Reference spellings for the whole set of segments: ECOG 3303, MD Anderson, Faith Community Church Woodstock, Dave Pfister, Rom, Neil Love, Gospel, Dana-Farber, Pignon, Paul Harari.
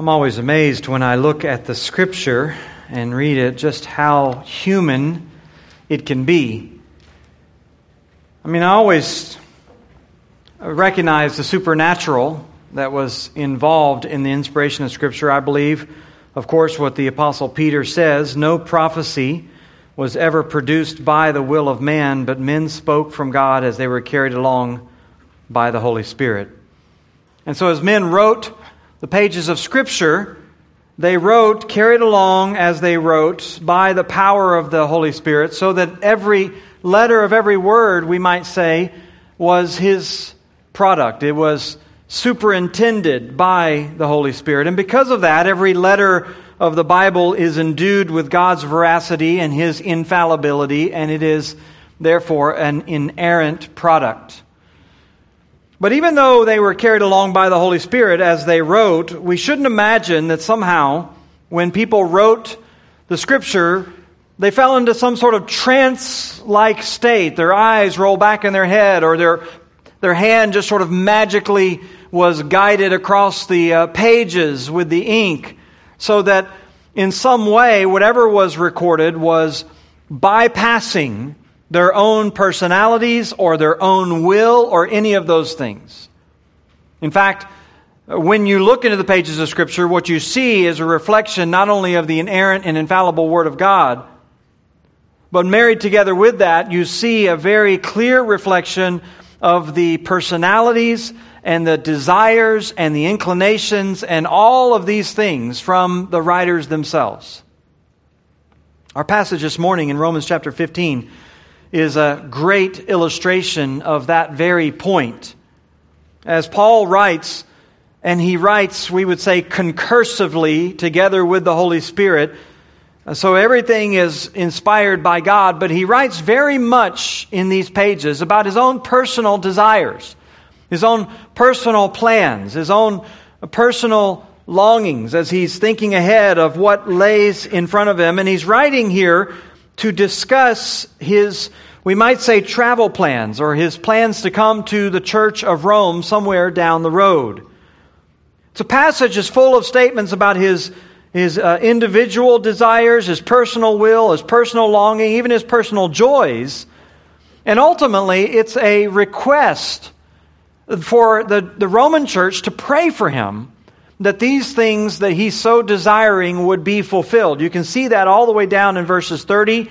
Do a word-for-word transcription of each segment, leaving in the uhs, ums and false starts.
I'm always amazed when I look at the Scripture and read it, just how human it can be. I mean, I always recognize the supernatural that was involved in the inspiration of Scripture. I believe, of course, what the Apostle Peter says, no prophecy was ever produced by the will of man, but men spoke from God as they were carried along by the Holy Spirit. And so as men wrote the pages of Scripture, they wrote, carried along as they wrote, by the power of the Holy Spirit, so that every letter of every word, we might say, was his product. It was superintended by the Holy Spirit. And because of that, every letter of the Bible is endued with God's veracity and his infallibility, and it is, therefore, an inerrant product. But even though they were carried along by the Holy Spirit as they wrote, we shouldn't imagine that somehow when people wrote the Scripture, they fell into some sort of trance-like state. Their eyes rolled back in their head, or their their hand just sort of magically was guided across the uh, pages with the ink, so that in some way whatever was recorded was bypassing their own personalities or their own will or any of those things. In fact, when you look into the pages of Scripture, what you see is a reflection not only of the inerrant and infallible Word of God, but married together with that, you see a very clear reflection of the personalities and the desires and the inclinations and all of these things from the writers themselves. Our passage this morning in Romans chapter fifteen is a great illustration of that very point. As Paul writes, and he writes, we would say, concursively together with the Holy Spirit, so everything is inspired by God, but he writes very much in these pages about his own personal desires, his own personal plans, his own personal longings as he's thinking ahead of what lays in front of him. And he's writing here to discuss his, we might say, travel plans, or his plans to come to the Church of Rome somewhere down the road. So the passage is full of statements about his his uh, individual desires, his personal will, his personal longing, even his personal joys. And ultimately, it's a request for the, the Roman church to pray for him, that these things that he's so desiring would be fulfilled. You can see that all the way down in verses thirty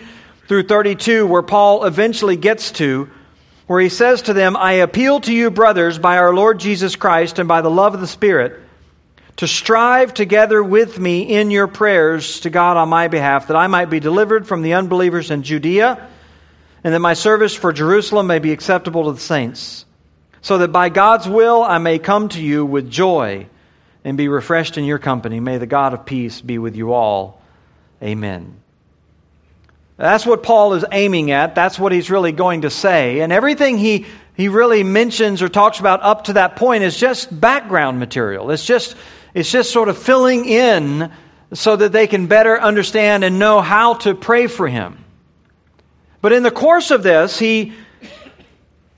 through thirty-two, where Paul eventually gets to, where he says to them, I appeal to you, brothers, by our Lord Jesus Christ and by the love of the Spirit, to strive together with me in your prayers to God on my behalf, that I might be delivered from the unbelievers in Judea, and that my service for Jerusalem may be acceptable to the saints, so that by God's will I may come to you with joy and be refreshed in your company. May the God of peace be with you all. Amen. That's what Paul is aiming at. That's what he's really going to say. And everything he, he really mentions or talks about up to that point is just background material. It's just, it's just sort of filling in so that they can better understand and know how to pray for him. But in the course of this, he,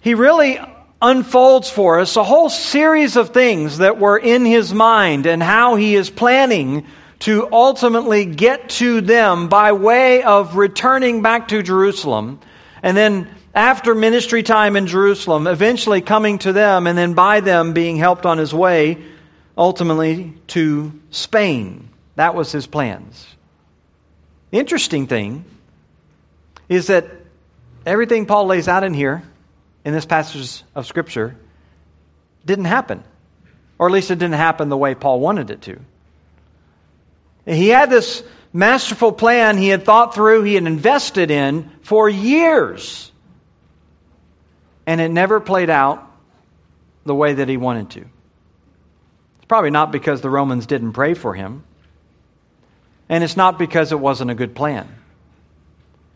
he really unfolds for us a whole series of things that were in his mind and how he is planning to ultimately get to them by way of returning back to Jerusalem, and then after ministry time in Jerusalem, eventually coming to them, and then by them being helped on his way ultimately to Spain. That was his plans. The interesting thing is that everything Paul lays out in here in this passage of Scripture didn't happen. Or at least it didn't happen the way Paul wanted it to. He had this masterful plan he had thought through, he had invested in for years. And it never played out the way that he wanted to. It's probably not because the Romans didn't pray for him. And it's not because it wasn't a good plan.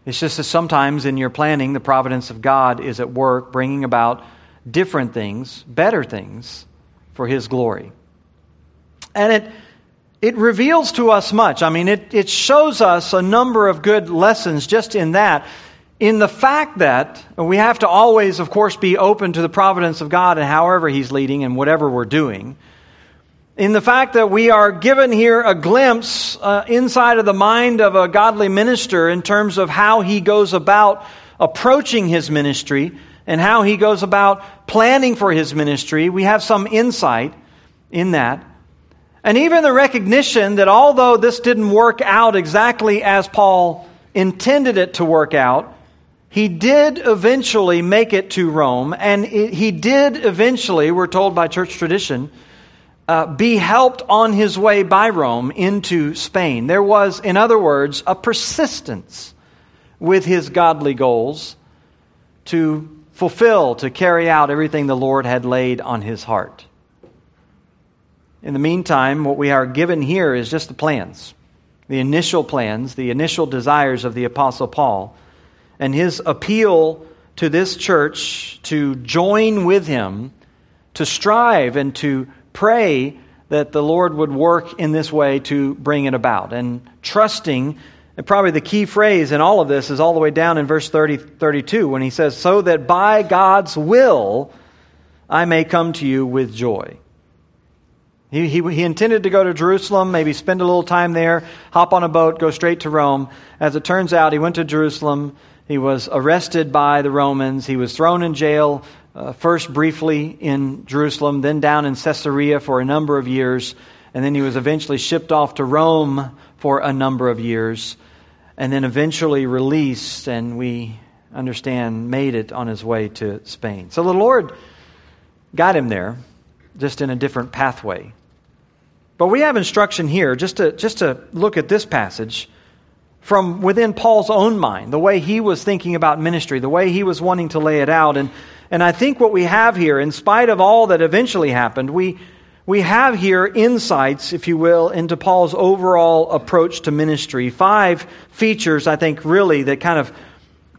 It's just that sometimes in your planning, the providence of God is at work bringing about different things, better things, for his glory. And it it reveals to us much. I mean, it, it shows us a number of good lessons just in that, in the fact that we have to always, of course, be open to the providence of God and however he's leading and whatever we're doing. in the fact that we are given here a glimpse uh, inside of the mind of a godly minister in terms of how he goes about approaching his ministry and how he goes about planning for his ministry. We have some insight in that. And even the recognition that although this didn't work out exactly as Paul intended it to work out, he did eventually make it to Rome, and it, he did eventually, we're told by church tradition, uh, be helped on his way by Rome into Spain. There was, in other words, a persistence with his godly goals to fulfill, to carry out everything the Lord had laid on his heart. In the meantime, what we are given here is just the plans, the initial plans, the initial desires of the Apostle Paul. And his appeal to this church to join with him, to strive and to pray that the Lord would work in this way to bring it about. And trusting, and probably the key phrase in all of this is all the way down in verse thirty, thirty-two, when he says, so that by God's will I may come to you with joy. He, he, he intended to go to Jerusalem, maybe spend a little time there, hop on a boat, go straight to Rome. As it turns out, he went to Jerusalem. He was arrested by the Romans. He was thrown in jail, uh, first briefly in Jerusalem, then down in Caesarea for a number of years. And then he was eventually shipped off to Rome for a number of years. And then eventually released, and we understand made it on his way to Spain. So the Lord got him there, just in a different pathway. But we have instruction here, just to, just to look at this passage from within Paul's own mind, the way he was thinking about ministry, the way he was wanting to lay it out. And, and I think what we have here, in spite of all that eventually happened, we, we have here insights, if you will, into Paul's overall approach to ministry. Five features, I think, really, that kind of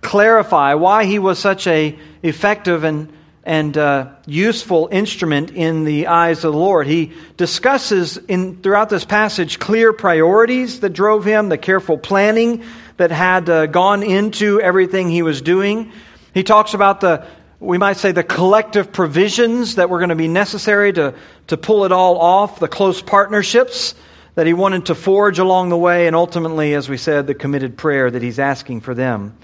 clarify why he was such a effective and and uh, useful instrument in the eyes of the Lord. He discusses in throughout this passage clear priorities that drove him, the careful planning that had uh, gone into everything he was doing. He talks about the, we might say, the collective provisions that were going to be necessary to, to pull it all off, the close partnerships that he wanted to forge along the way, and ultimately, as we said, the committed prayer that he's asking for them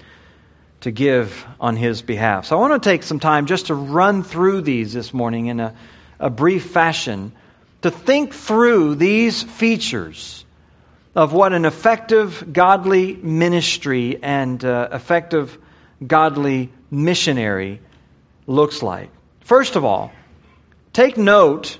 to give on his behalf. So I want to take some time just to run through these this morning in a, a brief fashion, to think through these features of what an effective godly ministry and uh, effective godly missionary looks like. First of all, take note,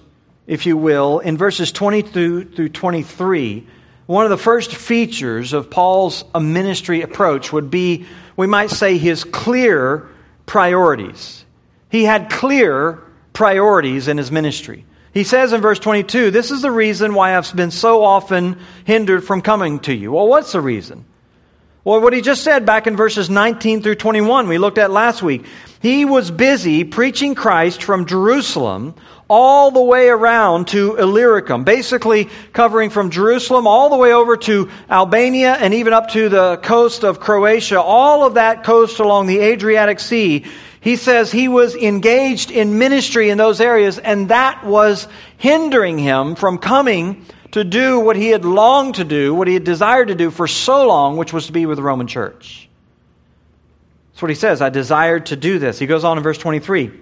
if you will, in verses twenty-two through twenty-three, one of the first features of Paul's ministry approach would be, we might say, his clear priorities. He had clear priorities in his ministry. He says in verse twenty-two, this is the reason why I've been so often hindered from coming to you. Well, what's the reason? Well, what he just said back in verses nineteen through twenty-one, we looked at last week. He was busy preaching Christ from Jerusalem all the way around to Illyricum, basically covering from Jerusalem all the way over to Albania and even up to the coast of Croatia, all of that coast along the Adriatic Sea. He says he was engaged in ministry in those areas, and that was hindering him from coming to do what he had longed to do, what he had desired to do for so long, which was to be with the Roman church. That's what he says, I desired to do this. He goes on in verse twenty-three.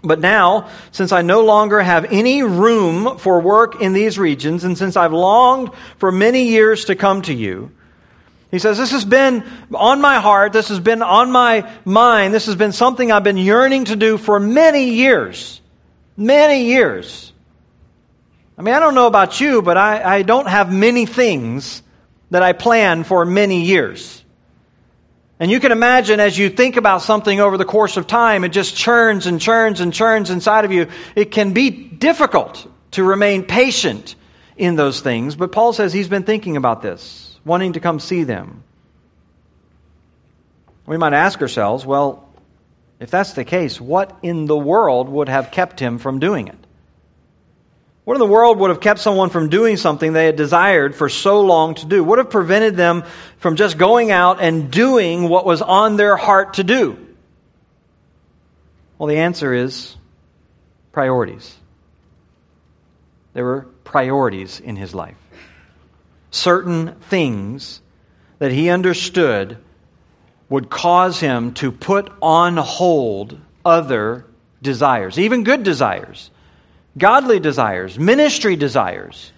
But now, since I no longer have any room for work in these regions, and since I've longed for many years to come to you, he says, this has been on my heart, this has been on my mind, this has been something I've been yearning to do for many years. Many years. I mean, I don't know about you, but I, I don't have many things that I plan for many years. And you can imagine as you think about something over the course of time, it just churns and churns and churns inside of you. It can be difficult to remain patient in those things. But Paul says he's been thinking about this, wanting to come see them. We might ask ourselves, well, if that's the case, what in the world would have kept him from doing it? What in the world would have kept someone from doing something they had desired for so long to do? What would have prevented them from just going out and doing what was on their heart to do? Well, the answer is priorities. There were priorities in his life. Certain things that he understood would cause him to put on hold other desires, even good desires, godly desires, ministry desires,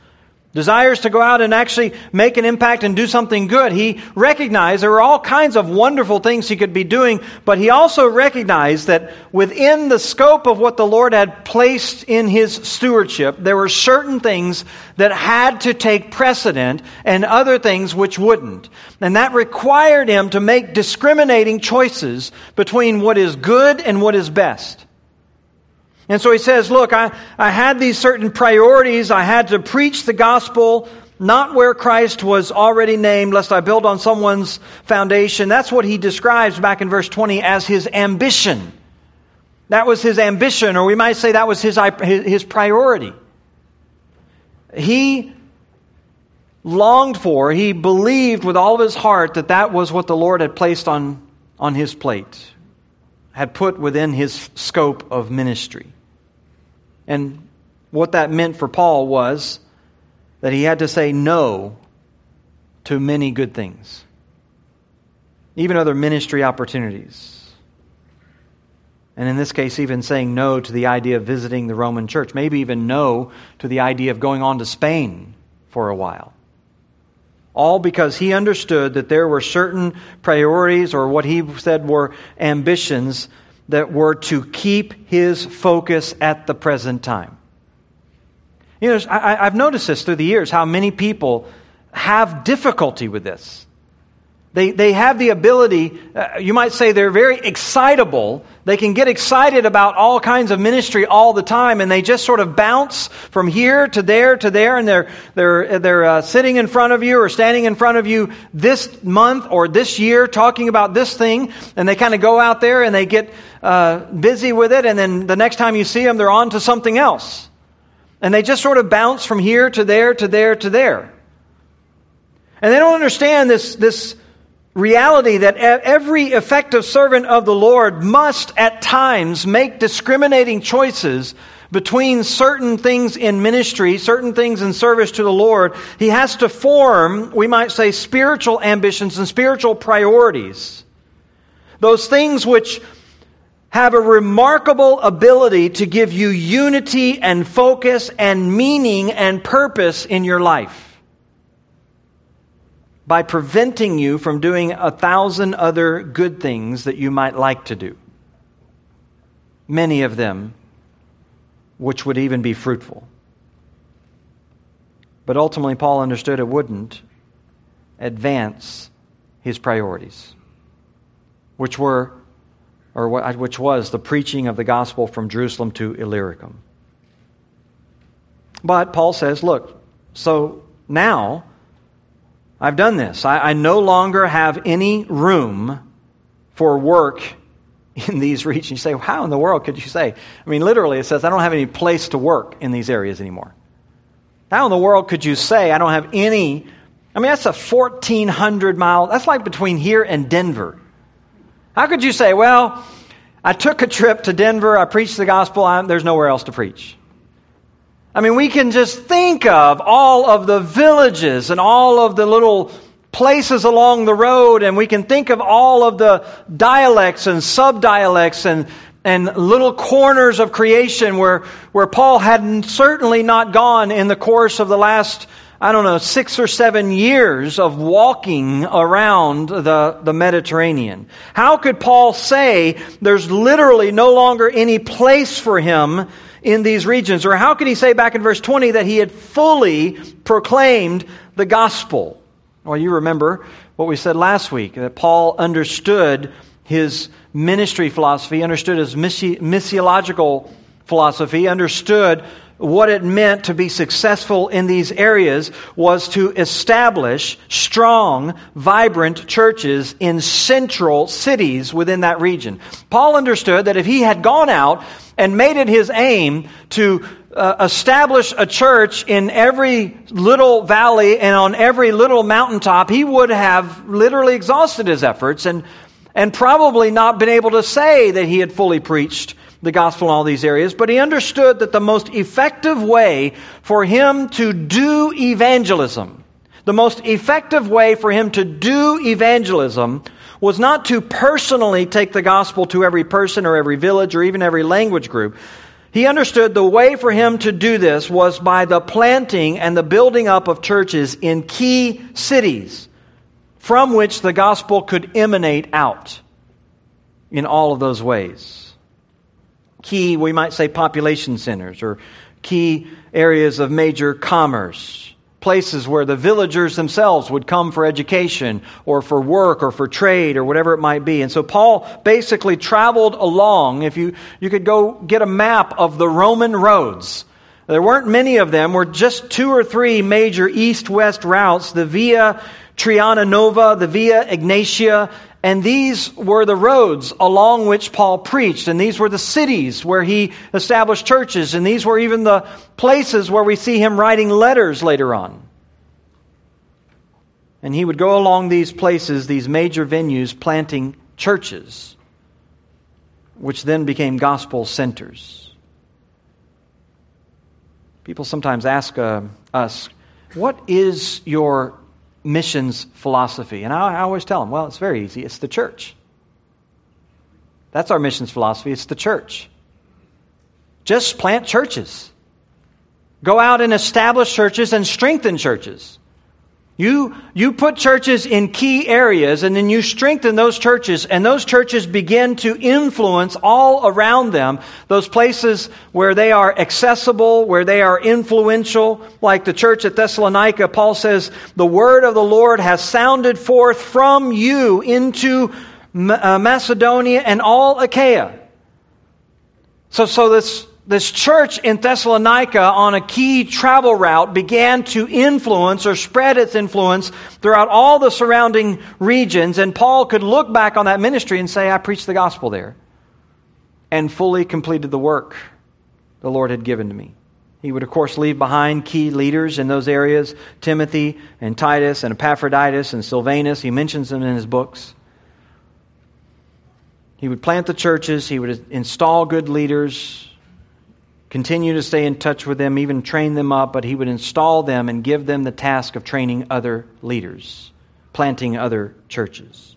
desires to go out and actually make an impact and do something good. He recognized there were all kinds of wonderful things he could be doing, but he also recognized that within the scope of what the Lord had placed in his stewardship, there were certain things that had to take precedent and other things which wouldn't. And that required him to make discriminating choices between what is good and what is best. And so he says, look, I, I had these certain priorities. I had to preach the gospel, not where Christ was already named, lest I build on someone's foundation. That's what he describes back in verse twenty as his ambition. That was his ambition, or we might say that was his, his priority. He longed for, he believed with all of his heart that that was what the Lord had placed on, on his plate, had put within his scope of ministry. And what that meant for Paul was that he had to say no to many good things, even other ministry opportunities. And in this case, even saying no to the idea of visiting the Roman church, maybe even no to the idea of going on to Spain for a while. All because he understood that there were certain priorities, or what he said were ambitions, that were to keep his focus at the present time. You know, I, I've noticed this through the years, how many people have difficulty with this. They, they have the ability, uh, you might say they're very excitable. They can get excited about all kinds of ministry all the time, and they just sort of bounce from here to there to there, and they're, they're, they're uh, sitting in front of you or standing in front of you this month or this year talking about this thing, and they kind of go out there and they get uh, busy with it, and then the next time you see them, they're on to something else. And they just sort of bounce from here to there to there to there. And they don't understand this this reality that every effective servant of the Lord must at times make discriminating choices between certain things in ministry, certain things in service to the Lord. He has to form, we might say, spiritual ambitions and spiritual priorities. Those things which have a remarkable ability to give you unity and focus and meaning and purpose in your life, by preventing you from doing a thousand other good things that you might like to do, many of them which would even be fruitful. But ultimately, Paul understood it wouldn't advance his priorities, which were, or which was, the preaching of the gospel from Jerusalem to Illyricum. But Paul says, look, so now I've done this. I, I no longer have any room for work in these regions. You say, well, how in the world could you say? I mean, literally, it says, I don't have any place to work in these areas anymore. How in the world could you say I don't have any? I mean, that's a fourteen hundred mile, that's like between here and Denver. How could you say, well, I took a trip to Denver, I preached the gospel, I'm, there's nowhere else to preach? I mean, we can just think of all of the villages and all of the little places along the road, and we can think of all of the dialects and subdialects and, and little corners of creation where, where Paul had certainly not gone in the course of the last, I don't know, six or seven years of walking around the, the Mediterranean. How could Paul say there's literally no longer any place for him in these regions? Or how could he say back in verse twenty that he had fully proclaimed the gospel? Well, you remember what we said last week, that Paul understood his ministry philosophy, understood his missiological philosophy, understood what it meant to be successful in these areas was to establish strong, vibrant churches in central cities within that region. Paul understood that if he had gone out and made it his aim to uh, establish a church in every little valley and on every little mountaintop, he would have literally exhausted his efforts and, and probably not been able to say that he had fully preached the gospel in all these areas, but he understood that the most effective way for him to do evangelism, the most effective way for him to do evangelism was not to personally take the gospel to every person or every village or even every language group. He understood the way for him to do this was by the planting and the building up of churches in key cities from which the gospel could emanate out in all of those ways. Key, we might say, population centers or key areas of major commerce, places where the villagers themselves would come for education or for work or for trade or whatever it might be. And so Paul basically traveled along. If you, you could go get a map of the Roman roads. There weren't many of them. Were just two or three major east-west routes, the Via Triana Nova, the Via Ignatia, and these were the roads along which Paul preached, and these were the cities where he established churches, and these were even the places where we see him writing letters later on. And he would go along these places, these major venues, planting churches, which then became gospel centers. People sometimes ask uh, us, what is your missions philosophy? And I, I always tell them, well, it's very easy. It's the church. That's our missions philosophy. It's the church. Just plant churches. Go out and establish churches and strengthen churches. You, you put churches in key areas and then you strengthen those churches, and those churches begin to influence all around them, those places where they are accessible, where they are influential. Like the church at Thessalonica, Paul says, the word of the Lord has sounded forth from you into Macedonia and all Achaia. So, so this This church in Thessalonica on a key travel route began to influence or spread its influence throughout all the surrounding regions. And Paul could look back on that ministry and say, I preached the gospel there and fully completed the work the Lord had given to me. He would, of course, leave behind key leaders in those areas, Timothy and Titus and Epaphroditus and Silvanus. He mentions them in his books. He would plant the churches. He would install good leaders, continue to stay in touch with them, even train them up, but he would install them and give them the task of training other leaders, planting other churches.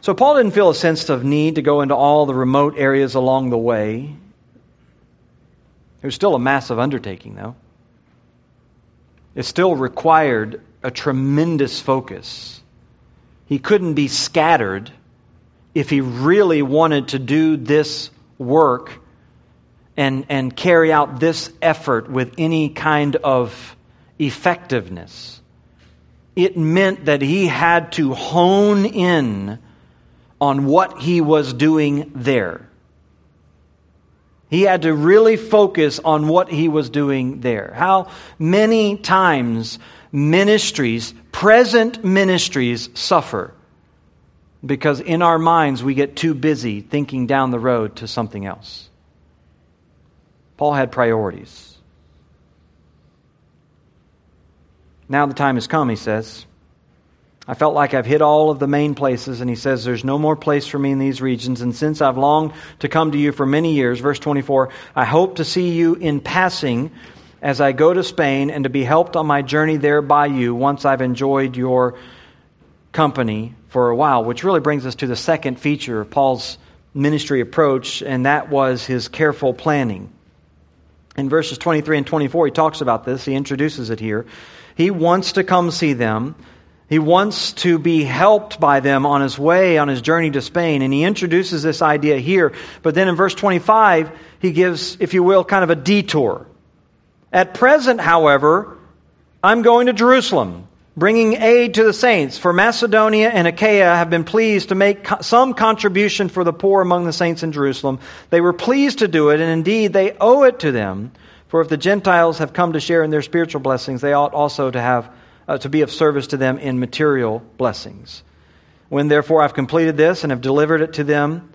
So Paul didn't feel a sense of need to go into all the remote areas along the way. It was still a massive undertaking, though. It still required a tremendous focus. He couldn't be scattered if he really wanted to do this work And, and carry out this effort with any kind of effectiveness. It meant that he had to hone in on what he was doing there. He had to really focus on what he was doing there. How many times ministries, present ministries, suffer because in our minds we get too busy thinking down the road to something else. Paul had priorities. Now the time has come, he says. I felt like I've hit all of the main places, and he says, there's no more place for me in these regions, and since I've longed to come to you for many years, verse twenty-four, I hope to see you in passing as I go to Spain and to be helped on my journey there by you once I've enjoyed your company for a while, which really brings us to the second feature of Paul's ministry approach, and that was his careful planning. In verses twenty-three and twenty-four, he talks about this. He introduces it here. He wants to come see them. He wants to be helped by them on his way, on his journey to Spain. And he introduces this idea here. But then in verse twenty-five, he gives, if you will, kind of a detour. At present, however, I'm going to Jerusalem, bringing aid to the saints. For Macedonia and Achaia have been pleased to make co- some contribution for the poor among the saints in Jerusalem. They were pleased to do it, and indeed they owe it to them. For if the Gentiles have come to share in their spiritual blessings, they ought also to have uh, to be of service to them in material blessings. When therefore I've completed this and have delivered it to them,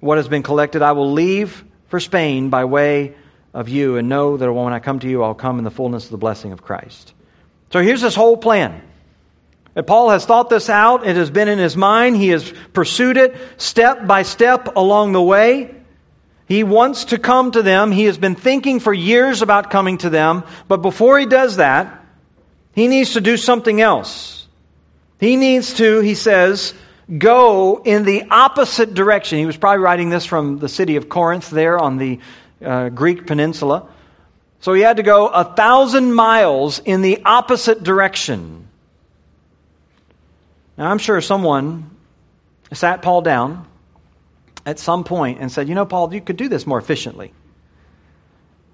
what has been collected, I will leave for Spain by way of you, and know that when I come to you, I'll come in the fullness of the blessing of Christ. So here's this whole plan. And Paul has thought this out. It has been in his mind. He has pursued it step by step along the way. He wants to come to them. He has been thinking for years about coming to them. But before he does that, he needs to do something else. He needs to, he says, go in the opposite direction. He was probably writing this from the city of Corinth there on the uh, Greek peninsula. So he had to go a thousand miles in the opposite direction. Now, I'm sure someone sat Paul down at some point and said, you know, Paul, you could do this more efficiently.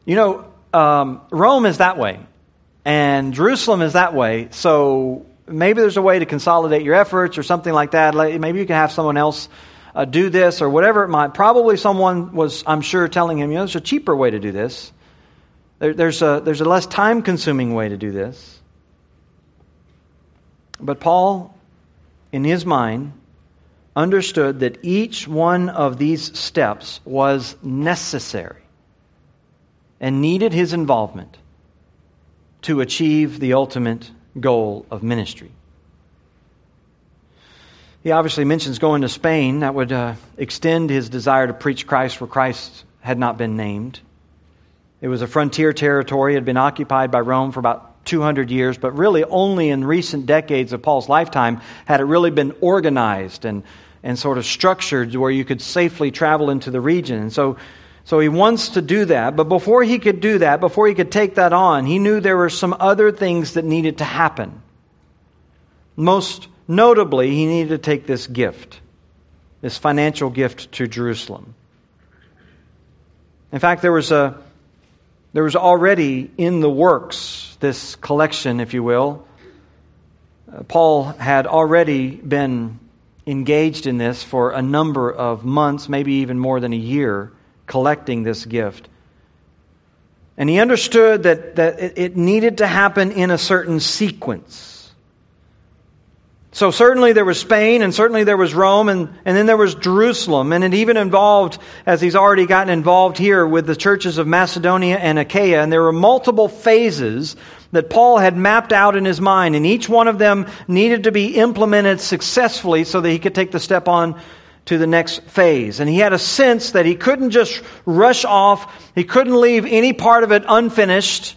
You know, um, Rome is that way, and Jerusalem is that way, so maybe there's a way to consolidate your efforts or something like that. Like, maybe you can have someone else uh, do this or whatever it might. Probably someone was, I'm sure, telling him, you know, there's a cheaper way to do this. There, there's a, there's a less time-consuming way to do this. But Paul, in his mind, understood that each one of these steps was necessary and needed his involvement to achieve the ultimate goal of ministry. He obviously mentions going to Spain. That would uh, extend his desire to preach Christ where Christ had not been named. It was a frontier territory. It had been occupied by Rome for about two hundred years, but really only in recent decades of Paul's lifetime had it really been organized and, and sort of structured where you could safely travel into the region. And so, so he wants to do that, but before he could do that, before he could take that on, he knew there were some other things that needed to happen. Most notably, he needed to take this gift, this financial gift to Jerusalem. In fact, there was a There was already in the works this collection, if you will. Uh, Paul had already been engaged in this for a number of months, maybe even more than a year, collecting this gift. And he understood that, that it, it needed to happen in a certain sequence. So certainly there was Spain, and certainly there was Rome, and, and then there was Jerusalem. And it even involved, as he's already gotten involved here, with the churches of Macedonia and Achaia. And there were multiple phases that Paul had mapped out in his mind. And each one of them needed to be implemented successfully so that he could take the step on to the next phase. And he had a sense that he couldn't just rush off. He couldn't leave any part of it unfinished.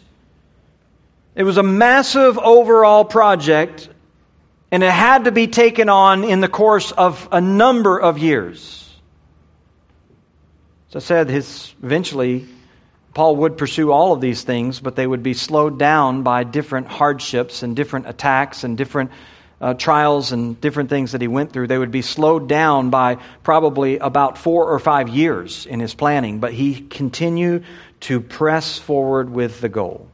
It was a massive overall project, and it had to be taken on in the course of a number of years. As I said, his, eventually Paul would pursue all of these things, but they would be slowed down by different hardships and different attacks and different uh, trials and different things that he went through. They would be slowed down by probably about four or five years in his planning, but he continued to press forward with the goal.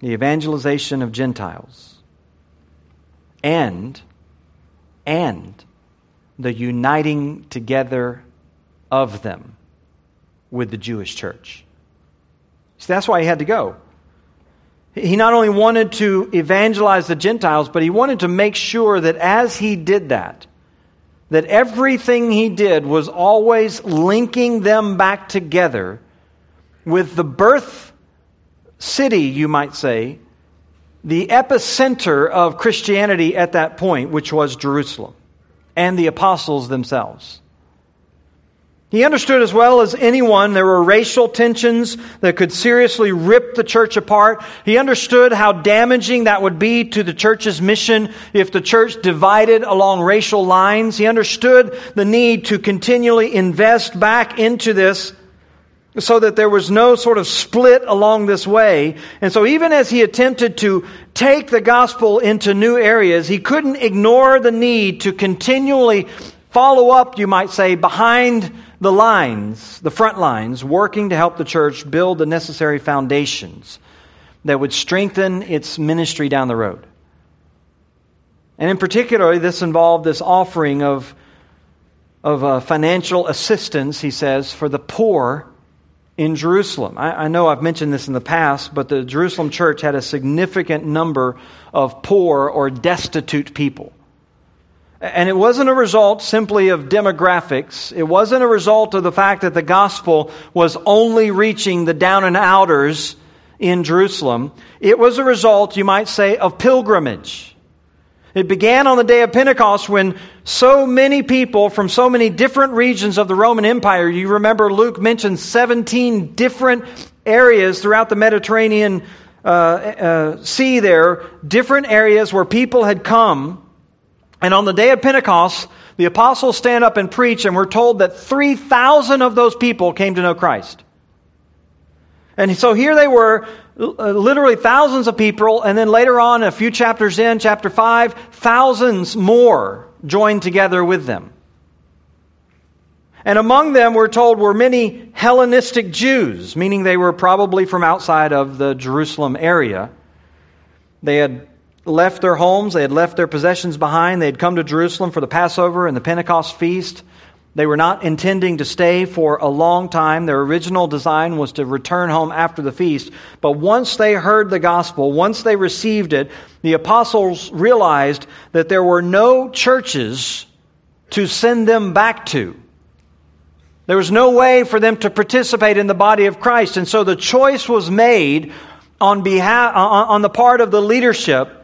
The evangelization of Gentiles, and, and the uniting together of them with the Jewish church. So that's why he had to go. He not only wanted to evangelize the Gentiles, but he wanted to make sure that as he did that, that everything he did was always linking them back together with the birth city, you might say, the epicenter of Christianity at that point, which was Jerusalem, and the apostles themselves. He understood as well as anyone there were racial tensions that could seriously rip the church apart. He understood how damaging that would be to the church's mission if the church divided along racial lines. He understood the need to continually invest back into this so that there was no sort of split along this way. And so even as he attempted to take the gospel into new areas, he couldn't ignore the need to continually follow up, you might say, behind the lines, the front lines, working to help the church build the necessary foundations that would strengthen its ministry down the road. And in particular, this involved this offering of, of uh, financial assistance, he says, for the poor in Jerusalem. I, I know I've mentioned this in the past, but the Jerusalem church had a significant number of poor or destitute people. And it wasn't a result simply of demographics. It wasn't a result of the fact that the gospel was only reaching the down and outers in Jerusalem. It was a result, you might say, of pilgrimage. It began on the day of Pentecost when so many people from so many different regions of the Roman Empire, you remember Luke mentioned seventeen different areas throughout the Mediterranean uh, uh, Sea there, different areas where people had come. And on the day of Pentecost, the apostles stand up and preach, and we're told that three thousand of those people came to know Christ. And so here they were, literally thousands of people, and then later on, a few chapters in, chapter five, thousands more joined together with them. And among them, we're told, were many Hellenistic Jews, meaning they were probably from outside of the Jerusalem area. They had left their homes, they had left their possessions behind, they had come to Jerusalem for the Passover and the Pentecost feast. They were not intending to stay for a long time. Their original design was to return home after the feast. But once they heard the gospel, once they received it, the apostles realized that there were no churches to send them back to. There was no way for them to participate in the body of Christ. And so the choice was made on behalf, on the part of the leadership,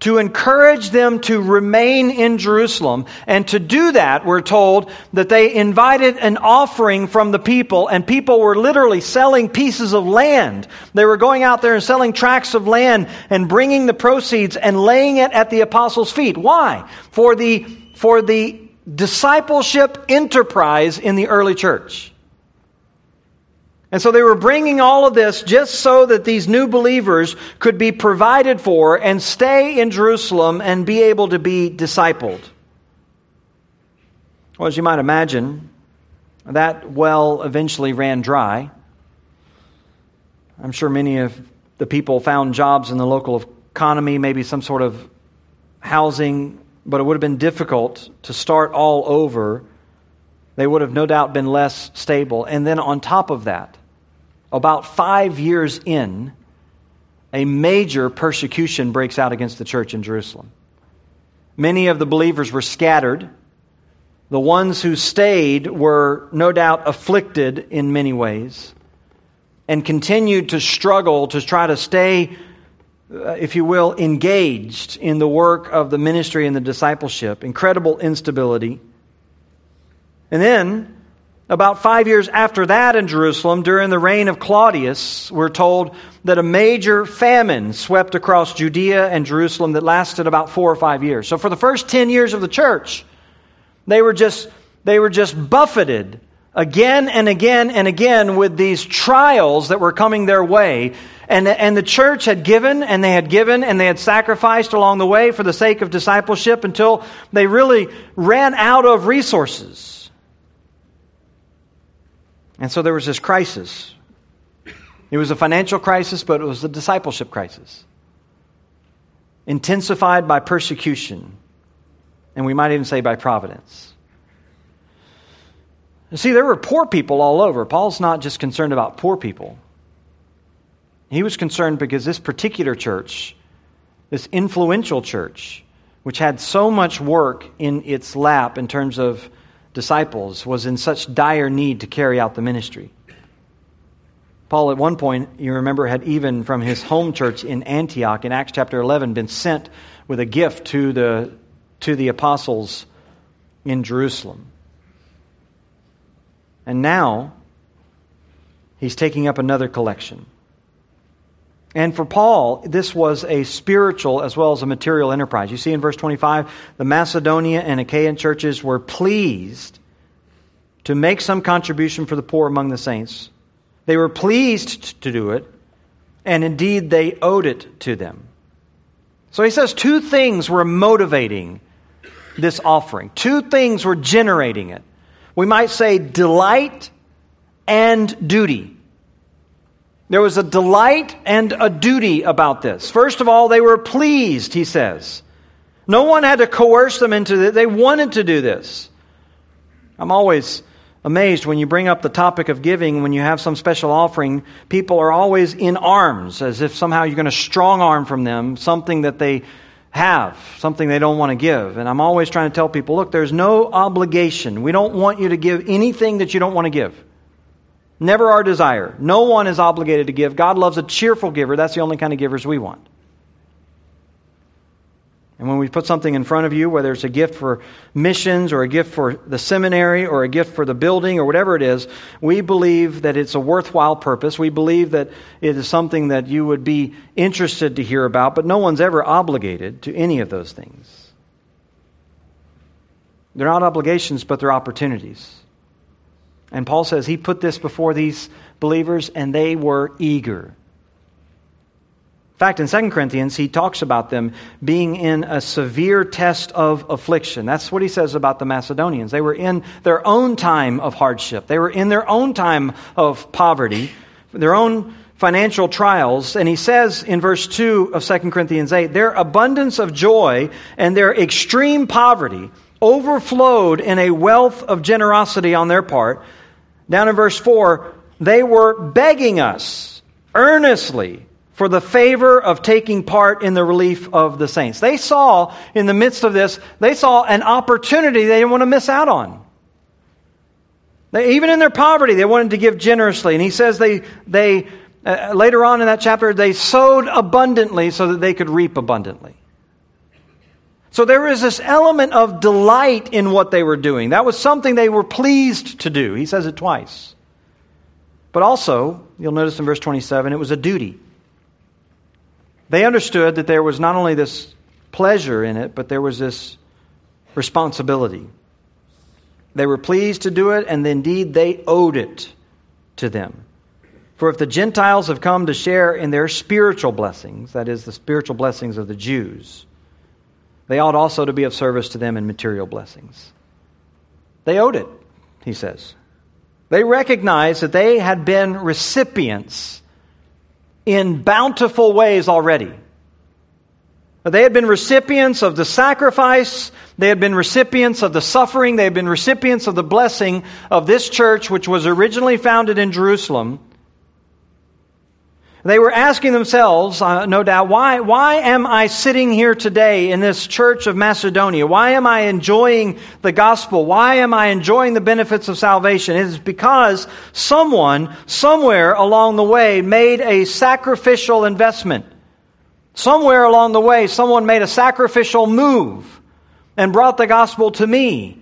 to encourage them to remain in Jerusalem. And to do that, we're told that they invited an offering from the people, and people were literally selling pieces of land. They were going out there and selling tracts of land and bringing the proceeds and laying it at the apostles' feet. Why? For the, for the discipleship enterprise in the early church. And so they were bringing all of this just so that these new believers could be provided for and stay in Jerusalem and be able to be discipled. Well, as you might imagine, that well eventually ran dry. I'm sure many of the people found jobs in the local economy, maybe some sort of housing, but it would have been difficult to start all over. They would have no doubt been less stable. And then on top of that, about five years in, a major persecution breaks out against the church in Jerusalem. Many of the believers were scattered. The ones who stayed were no doubt afflicted in many ways and continued to struggle to try to stay, if you will, engaged in the work of the ministry and the discipleship. Incredible instability. And then, about five years after that in Jerusalem, during the reign of Claudius, we're told that a major famine swept across Judea and Jerusalem that lasted about four or five years. So for the first ten years of the church, they were just, they were just buffeted again and again and again with these trials that were coming their way. And, and the church had given, and they had given, and they had sacrificed along the way for the sake of discipleship until they really ran out of resources. And so there was this crisis. It was a financial crisis, but it was a discipleship crisis, intensified by persecution, and we might even say by providence. You see, there were poor people all over. Paul's not just concerned about poor people. He was concerned because this particular church, this influential church, which had so much work in its lap in terms of disciples, was in such dire need to carry out the ministry. Paul, at one point, you remember, had even from his home church in Antioch in Acts chapter eleven been sent with a gift to the to the apostles in Jerusalem. And now he's taking up another collection. And for Paul, this was a spiritual as well as a material enterprise. You see in verse twenty-five, the Macedonian and Achaean churches were pleased to make some contribution for the poor among the saints. They were pleased to do it, and indeed they owed it to them. So he says two things were motivating this offering. Two things were generating it. We might say delight and duty. There was a delight and a duty about this. First of all, they were pleased, he says. No one had to coerce them into it. They wanted to do this. I'm always amazed when you bring up the topic of giving, when you have some special offering, people are always in arms, as if somehow you're going to strong arm from them something that they have, something they don't want to give. And I'm always trying to tell people, look, there's no obligation. We don't want you to give anything that you don't want to give. Never our desire. No one is obligated to give. God loves a cheerful giver. That's the only kind of givers we want. And when we put something in front of you, whether it's a gift for missions or a gift for the seminary or a gift for the building or whatever it is, we believe that it's a worthwhile purpose. We believe that it is something that you would be interested to hear about, but no one's ever obligated to any of those things. They're not obligations, but they're opportunities. And Paul says he put this before these believers and they were eager. In fact, in Second Corinthians, he talks about them being in a severe test of affliction. That's what he says about the Macedonians. They were in their own time of hardship. They were in their own time of poverty, their own financial trials. And he says in verse two of Second Corinthians eight, their abundance of joy and their extreme poverty overflowed in a wealth of generosity on their part. Down in verse four, they were begging us earnestly for the favor of taking part in the relief of the saints. They saw, in the midst of this, they saw an opportunity they didn't want to miss out on. They, even in their poverty, they wanted to give generously. And he says they, they uh, later on in that chapter, they sowed abundantly so that they could reap abundantly. So there is this element of delight in what they were doing. That was something they were pleased to do. He says it twice. But also, you'll notice in verse twenty-seven, it was a duty. They understood that there was not only this pleasure in it, but there was this responsibility. They were pleased to do it, and indeed they owed it to them. For if the Gentiles have come to share in their spiritual blessings, that is, the spiritual blessings of the Jews, they ought also to be of service to them in material blessings. They owed it, he says. They recognized that they had been recipients in bountiful ways already. They had been recipients of the sacrifice. They had been recipients of the suffering. They had been recipients of the blessing of this church, which was originally founded in Jerusalem. They were asking themselves, uh, no doubt, why, why am I sitting here today in this church of Macedonia? Why am I enjoying the gospel? Why am I enjoying the benefits of salvation? It is because someone, somewhere along the way, made a sacrificial investment. Somewhere along the way, someone made a sacrificial move and brought the gospel to me.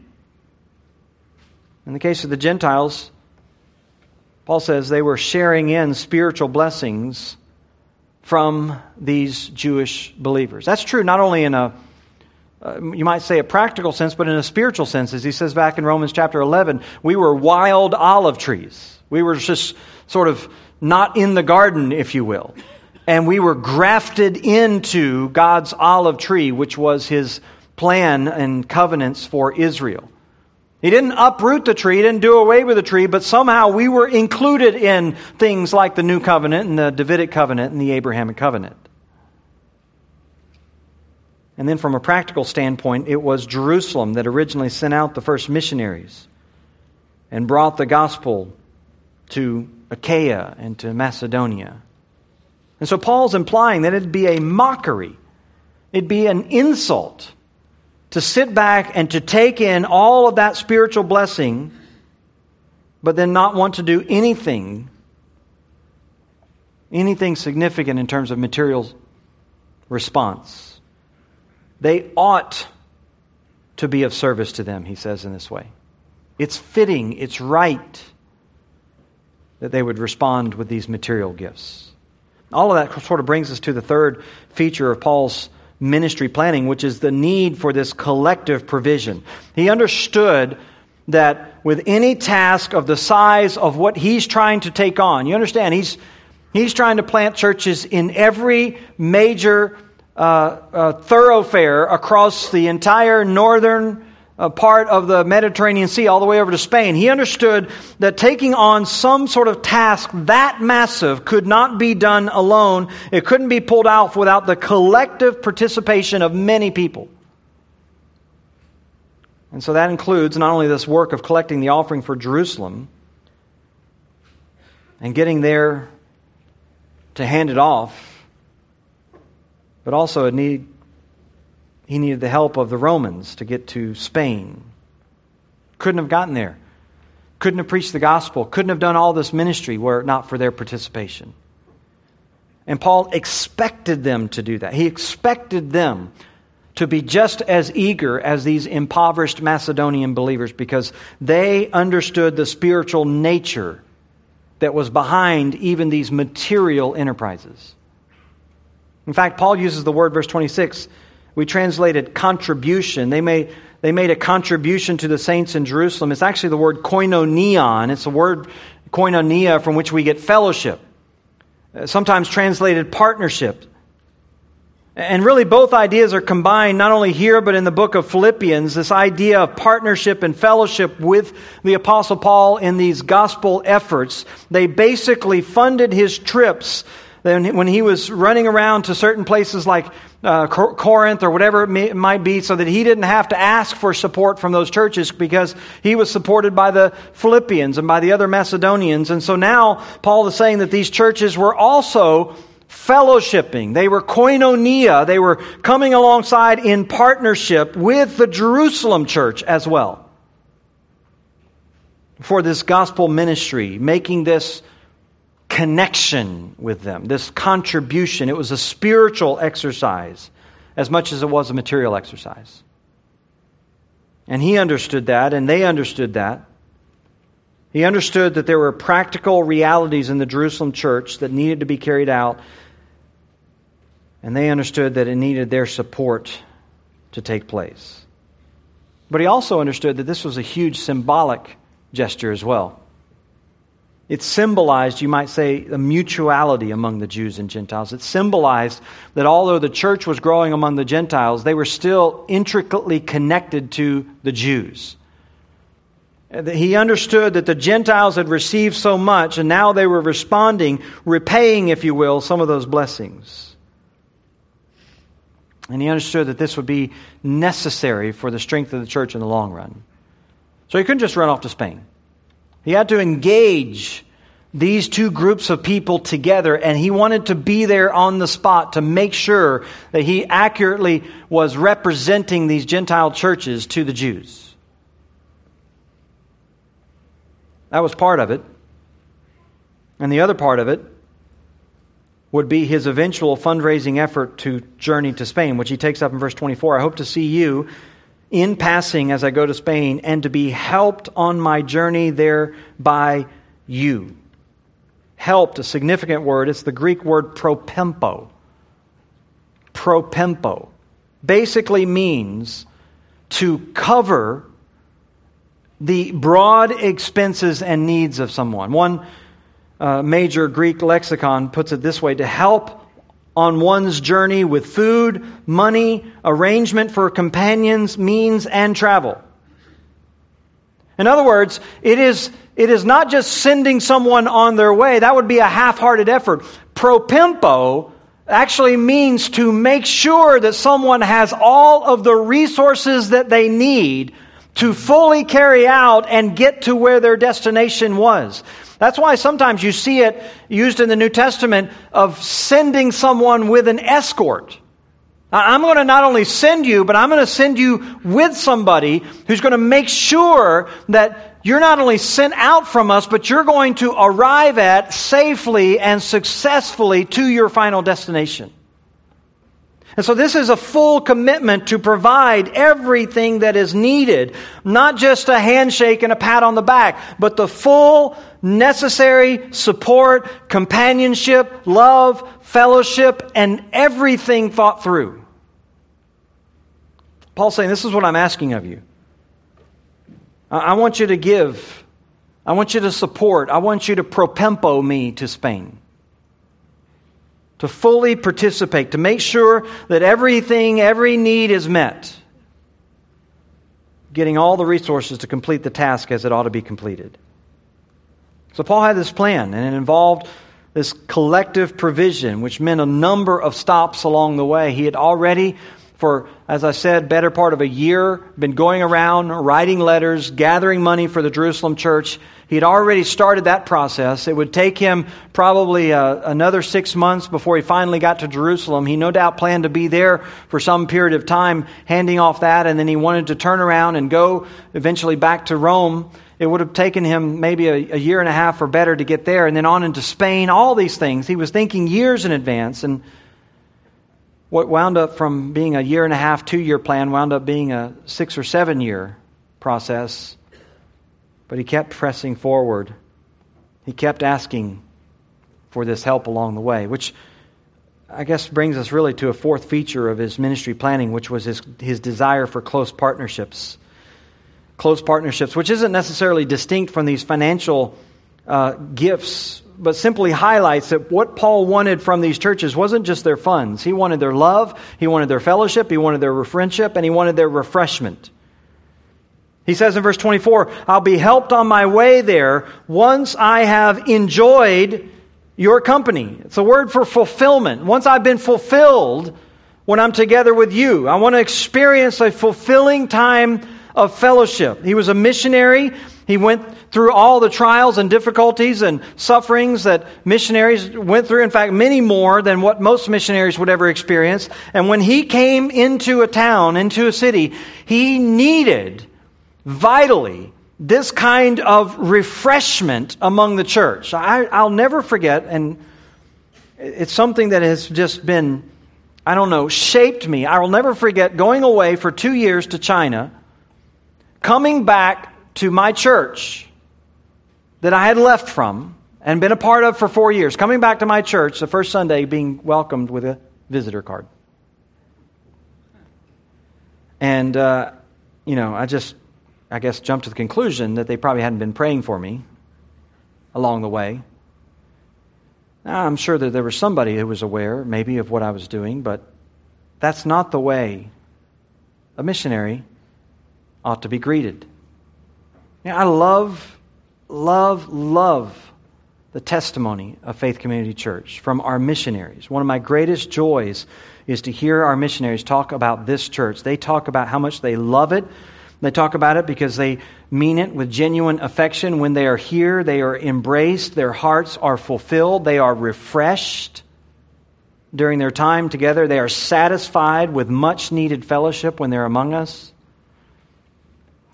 In the case of the Gentiles, Paul says they were sharing in spiritual blessings from these Jewish believers. That's true not only in a, uh, you might say a practical sense, but in a spiritual sense. As he says back in Romans chapter eleven, we were wild olive trees. We were just sort of not in the garden, if you will. And we were grafted into God's olive tree, which was his plan and covenants for Israel. He didn't uproot the tree, he didn't do away with the tree, but somehow we were included in things like the New Covenant and the Davidic Covenant and the Abrahamic Covenant. And then from a practical standpoint, it was Jerusalem that originally sent out the first missionaries and brought the gospel to Achaia and to Macedonia. And so Paul's implying that it'd be a mockery, it'd be an insult to sit back and to take in all of that spiritual blessing, but then not want to do anything, anything significant in terms of material response. They ought to be of service to them, he says in this way. It's fitting, it's right that they would respond with these material gifts. All of that sort of brings us to the third feature of Paul's ministry planning, which is the need for this collective provision. He understood that with any task of the size of what he's trying to take on, you understand, he's he's trying to plant churches in every major uh, uh, thoroughfare across the entire northern uh, part of the Mediterranean Sea, all the way over to Spain. He understood that taking on some sort of task that massive could not be done alone. It couldn't be pulled off without the collective participation of many people. And so that includes not only this work of collecting the offering for Jerusalem and getting there to hand it off, but also a need he needed the help of the Romans to get to Spain. Couldn't have gotten there. Couldn't have preached the gospel. Couldn't have done all this ministry were it not for their participation. And Paul expected them to do that. He expected them to be just as eager as these impoverished Macedonian believers, because they understood the spiritual nature that was behind even these material enterprises. In fact, Paul uses the word, verse twenty-six, we translated contribution. They made, they made a contribution to the saints in Jerusalem. It's actually the word koinonion. It's the word koinonia from which we get fellowship, sometimes translated partnership. And really both ideas are combined not only here but in the book of Philippians, this idea of partnership and fellowship with the Apostle Paul in these gospel efforts. They basically funded his trips when he was running around to certain places like uh, Corinth or whatever it, may, it might be, so that he didn't have to ask for support from those churches because he was supported by the Philippians and by the other Macedonians. And so now Paul is saying that these churches were also fellowshipping. They were koinonia. They were coming alongside in partnership with the Jerusalem church as well for this gospel ministry, making this connection with them, this contribution. It was a spiritual exercise as much as it was a material exercise. And he understood that, and they understood that. He understood that there were practical realities in the Jerusalem church that needed to be carried out, and they understood that it needed their support to take place. But he also understood that this was a huge symbolic gesture as well. It symbolized, you might say, a mutuality among the Jews and Gentiles. It symbolized that although the church was growing among the Gentiles, they were still intricately connected to the Jews. He understood that the Gentiles had received so much, and now they were responding, repaying, if you will, some of those blessings. And he understood that this would be necessary for the strength of the church in the long run. So he couldn't just run off to Spain. He had to engage these two groups of people together, and he wanted to be there on the spot to make sure that he accurately was representing these Gentile churches to the Jews. That was part of it. And the other part of it would be his eventual fundraising effort to journey to Spain, which he takes up in verse twenty-four. I hope to see you in passing as I go to Spain, and to be helped on my journey there by you. Helped, a significant word. It's the Greek word propempo. Propempo basically means to cover the broad expenses and needs of someone. One uh, major Greek lexicon puts it this way: to help on one's journey with food, money, arrangement for companions, means, and travel. In other words, it is, it is not just sending someone on their way. That would be a half-hearted effort. Propempo actually means to make sure that someone has all of the resources that they need to fully carry out and get to where their destination was. That's why sometimes you see it used in the New Testament of sending someone with an escort. I'm going to not only send you, but I'm going to send you with somebody who's going to make sure that you're not only sent out from us, but you're going to arrive at safely and successfully to your final destination. And so this is a full commitment to provide everything that is needed, not just a handshake and a pat on the back, but the full necessary support, companionship, love, fellowship, and everything thought through. Paul's saying, this is what I'm asking of you. I want you to give. I want you to support. I want you to propempo me to Spain. To fully participate, to make sure that everything, every need is met. Getting all the resources to complete the task as it ought to be completed. So Paul had this plan, and it involved this collective provision, which meant a number of stops along the way. He had already, for, as I said, better part of a year, been going around, writing letters, gathering money for the Jerusalem church. He had already started that process. It would take him probably uh, another six months before he finally got to Jerusalem. He no doubt planned to be there for some period of time, handing off that, and then he wanted to turn around and go eventually back to Rome. It would have taken him maybe a, a year and a half or better to get there, and then on into Spain, all these things. He was thinking years in advance, and what wound up from being a year and a half, two-year plan wound up being a six or seven-year process. But he kept pressing forward. He kept asking for this help along the way, which I guess brings us really to a fourth feature of his ministry planning, which was his, his desire for close partnerships. Close partnerships, which isn't necessarily distinct from these financial uh, gifts, but simply highlights that what Paul wanted from these churches wasn't just their funds. He wanted their love, he wanted their fellowship, he wanted their friendship, and he wanted their refreshment. He says in verse twenty-four, "I'll be helped on my way there once I have enjoyed your company." It's a word for fulfillment. Once I've been fulfilled when I'm together with you, I want to experience a fulfilling time of fellowship. He was a missionary. He went through all the trials and difficulties and sufferings that missionaries went through. In fact, many more than what most missionaries would ever experience. And when he came into a town, into a city, he needed vitally this kind of refreshment among the church. I, I'll never forget, and it's something that has just been, I don't know, shaped me. I will never forget going away for two years to China, coming back to my church that I had left from and been a part of for four years, coming back to my church the first Sunday being welcomed with a visitor card. And, uh, you know, I just, I guess, jumped to the conclusion that they probably hadn't been praying for me along the way. Now, I'm sure that there was somebody who was aware maybe of what I was doing, but that's not the way a missionary ought to be greeted. You know, I love, love, love the testimony of Faith Community Church from our missionaries. One of my greatest joys is to hear our missionaries talk about this church. They talk about how much they love it. They talk about it because they mean it with genuine affection. When they are here, they are embraced. Their hearts are fulfilled. They are refreshed during their time together. They are satisfied with much needed fellowship when they're among us.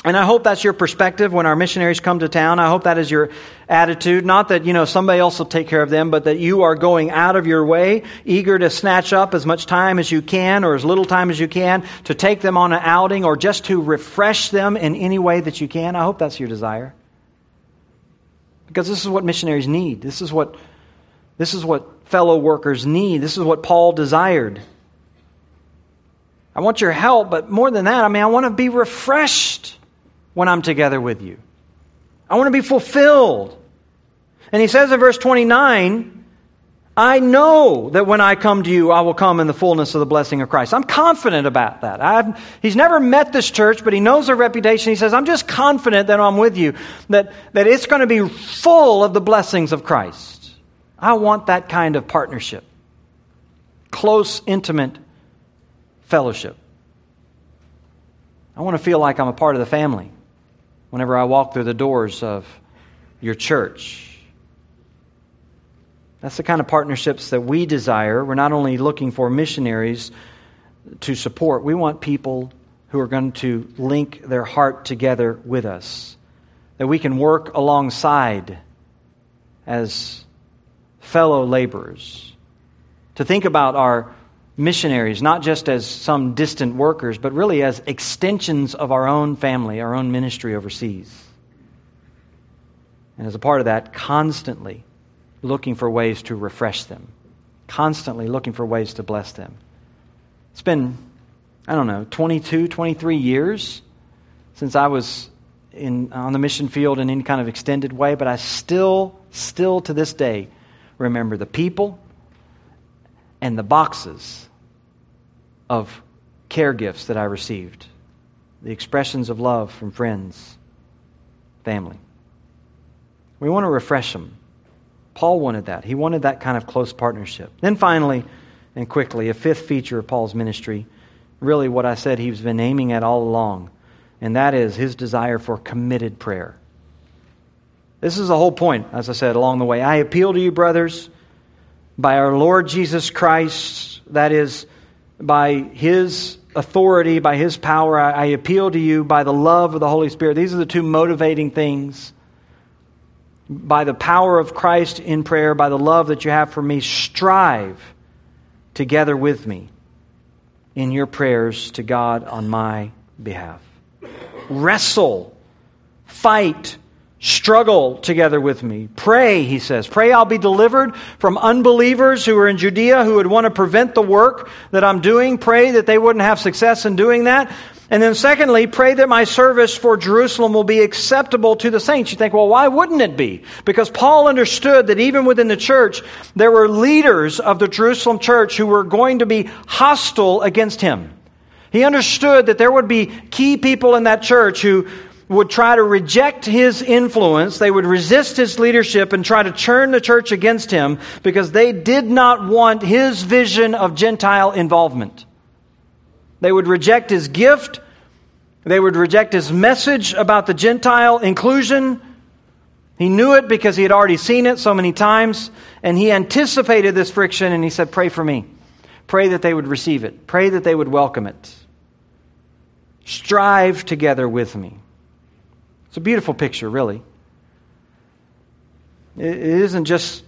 And I hope that's your perspective when our missionaries come to town. I hope that is your attitude. Not that, you know, somebody else will take care of them, but that you are going out of your way, eager to snatch up as much time as you can or as little time as you can to take them on an outing or just to refresh them in any way that you can. I hope that's your desire. Because this is what missionaries need. This is what, this is what fellow workers need. This is what Paul desired. I want your help, but more than that, I mean, I want to be refreshed when I'm together with you. I want to be fulfilled. And he says in verse twenty-nine, I know that when I come to you, I will come in the fullness of the blessing of Christ. I'm confident about that. I've, he's never met this church, but he knows their reputation. He says, I'm just confident that I'm with you, that, that it's going to be full of the blessings of Christ. I want that kind of partnership. Close, intimate fellowship. I want to feel like I'm a part of the family whenever I walk through the doors of your church. That's the kind of partnerships that we desire. We're not only looking for missionaries to support, we want people who are going to link their heart together with us, that we can work alongside as fellow laborers, to think about our missionaries, not just as some distant workers, but really as extensions of our own family, our own ministry overseas. And as a part of that, constantly looking for ways to refresh them, constantly looking for ways to bless them. It's been, I don't know, twenty-two, twenty-three years since I was in on the mission field in any kind of extended way, but I still, still to this day remember the people and the boxes of care gifts that I received, the expressions of love from friends, family. We want to refresh them. Paul wanted that. He wanted that kind of close partnership. Then finally and quickly, a fifth feature of Paul's ministry, really what I said he's been aiming at all along, and that is his desire for committed prayer. This is the whole point, as I said, along the way. I appeal to you, brothers, by our Lord Jesus Christ, that is, by His authority, by His power, I, I appeal to you by the love of the Holy Spirit. These are the two motivating things. By the power of Christ in prayer, by the love that you have for me, strive together with me in your prayers to God on my behalf. Wrestle, fight, struggle together with me. Pray, he says. Pray I'll be delivered from unbelievers who are in Judea who would want to prevent the work that I'm doing. Pray that they wouldn't have success in doing that. And then secondly, pray that my service for Jerusalem will be acceptable to the saints. You think, well, why wouldn't it be? Because Paul understood that even within the church, there were leaders of the Jerusalem church who were going to be hostile against him. He understood that there would be key people in that church who would try to reject his influence. They would resist his leadership and try to turn the church against him because they did not want his vision of Gentile involvement. They would reject his gift. They would reject his message about the Gentile inclusion. He knew it because he had already seen it so many times, and he anticipated this friction, and he said, pray for me. Pray that they would receive it. Pray that they would welcome it. Strive together with me. It's a beautiful picture, really. It isn't just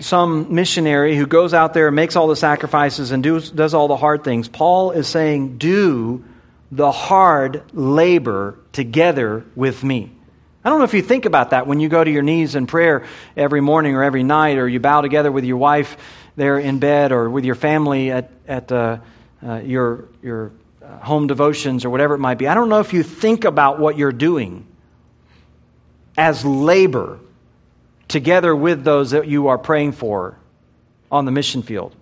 some missionary who goes out there and makes all the sacrifices and do, does all the hard things. Paul is saying, do the hard labor together with me. I don't know if you think about that when you go to your knees in prayer every morning or every night, or you bow together with your wife there in bed or with your family at, at uh, uh, your, your home devotions or whatever it might be. I don't know if you think about what you're doing as labor together with those that you are praying for on the mission field.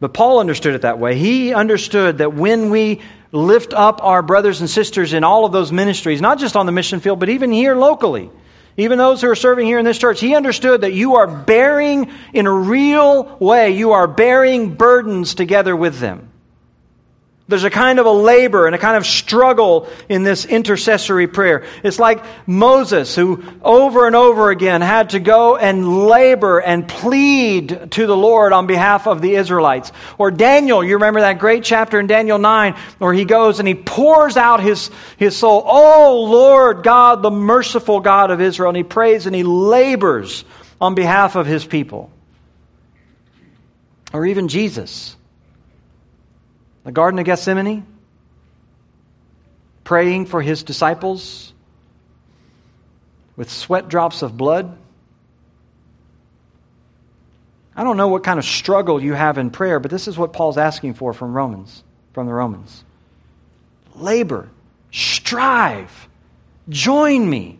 But Paul understood it that way. He understood that when we lift up our brothers and sisters in all of those ministries, not just on the mission field, but even here locally, even those who are serving here in this church, he understood that you are bearing, in a real way, you are bearing burdens together with them. There's a kind of a labor and a kind of struggle in this intercessory prayer. It's like Moses, who over and over again had to go and labor and plead to the Lord on behalf of the Israelites. Or Daniel, you remember that great chapter in Daniel nine where he goes and he pours out his, his soul. Oh, Lord God, the merciful God of Israel. And he prays and he labors on behalf of his people. Or even Jesus. The Garden of Gethsemane, praying for his disciples with sweat drops of blood. I don't know what kind of struggle you have in prayer, but this is what Paul's asking for from Romans, from the Romans. Labor, strive, join me.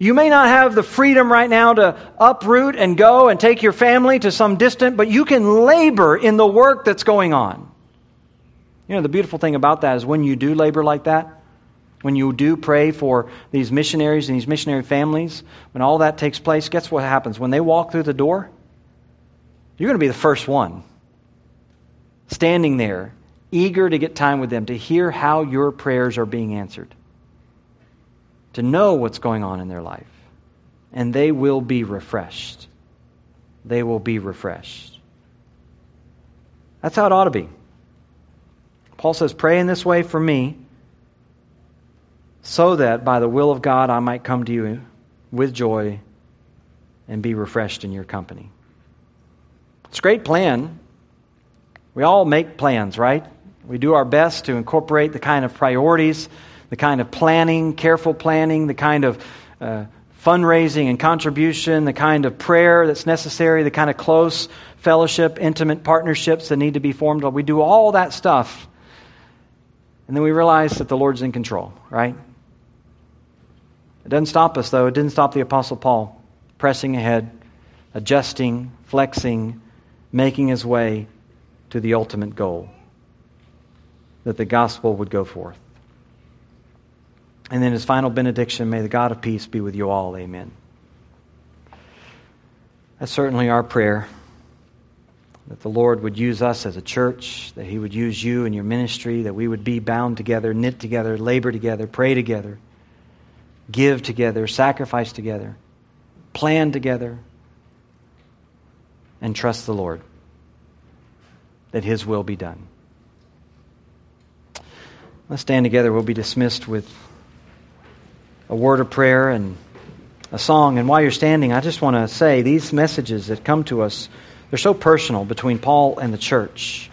You may not have the freedom right now to uproot and go and take your family to some distant, but you can labor in the work that's going on. You know, the beautiful thing about that is when you do labor like that, when you do pray for these missionaries and these missionary families, when all that takes place, guess what happens? When they walk through the door, you're going to be the first one standing there, eager to get time with them, to hear how your prayers are being answered, to know what's going on in their life. And they will be refreshed. They will be refreshed. That's how it ought to be. Paul says, pray in this way for me, so that by the will of God I might come to you with joy and be refreshed in your company. It's a great plan. We all make plans, right? We do our best to incorporate the kind of priorities, the kind of planning, careful planning, the kind of uh, fundraising and contribution, the kind of prayer that's necessary, the kind of close fellowship, intimate partnerships that need to be formed. We do all that stuff. And then we realize that the Lord's in control, right? It doesn't stop us, though. It didn't stop the Apostle Paul pressing ahead, adjusting, flexing, making his way to the ultimate goal, that the gospel would go forth. And then his final benediction, may the God of peace be with you all. Amen. That's certainly our prayer, that the Lord would use us as a church, that he would use you in your ministry, that we would be bound together, knit together, labor together, pray together, give together, sacrifice together, plan together, and trust the Lord that his will be done. Let's stand together. We'll be dismissed with a word of prayer and a song. And while you're standing, I just want to say these messages that come to us, they're so personal between Paul and the church.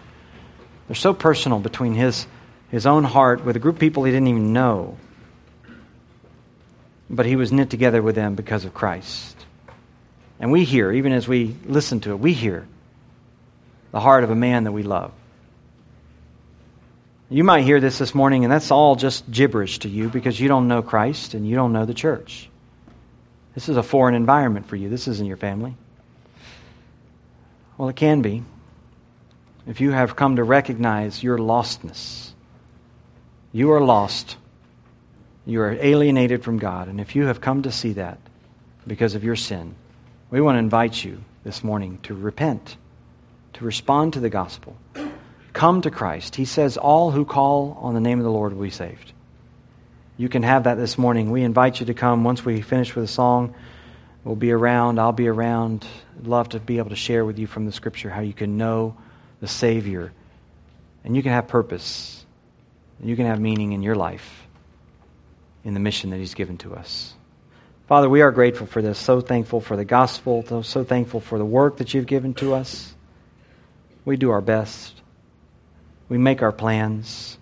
They're so personal between his, his own heart with a group of people he didn't even know. But he was knit together with them because of Christ. And we hear, even as we listen to it, we hear the heart of a man that we love. You might hear this this morning, and that's all just gibberish to you because you don't know Christ and you don't know the church. This is a foreign environment for you. This isn't your family. Well, it can be if you have come to recognize your lostness. You are lost. You are alienated from God. And if you have come to see that because of your sin, we want to invite you this morning to repent, to respond to the gospel. Come to Christ. He says, all who call on the name of the Lord will be saved. You can have that this morning. We invite you to come. Once we finish with a song, we'll be around. I'll be around. I'd love to be able to share with you from the Scripture how you can know the Savior. And you can have purpose. You can have meaning in your life, in the mission that He's given to us. Father, we are grateful for this. So thankful for the gospel. So thankful for the work that You've given to us. We do our best. We make our plans.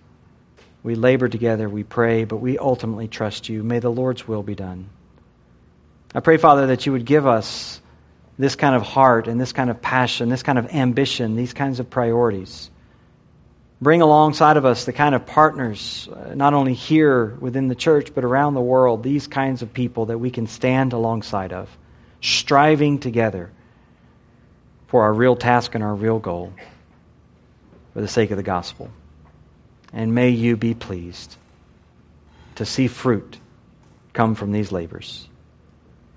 We labor together, we pray, but we ultimately trust You. May the Lord's will be done. I pray, Father, that You would give us this kind of heart and this kind of passion, this kind of ambition, these kinds of priorities. Bring alongside of us the kind of partners, uh, not only here within the church, but around the world, these kinds of people that we can stand alongside of, striving together for our real task and our real goal for the sake of the gospel. And may You be pleased to see fruit come from these labors.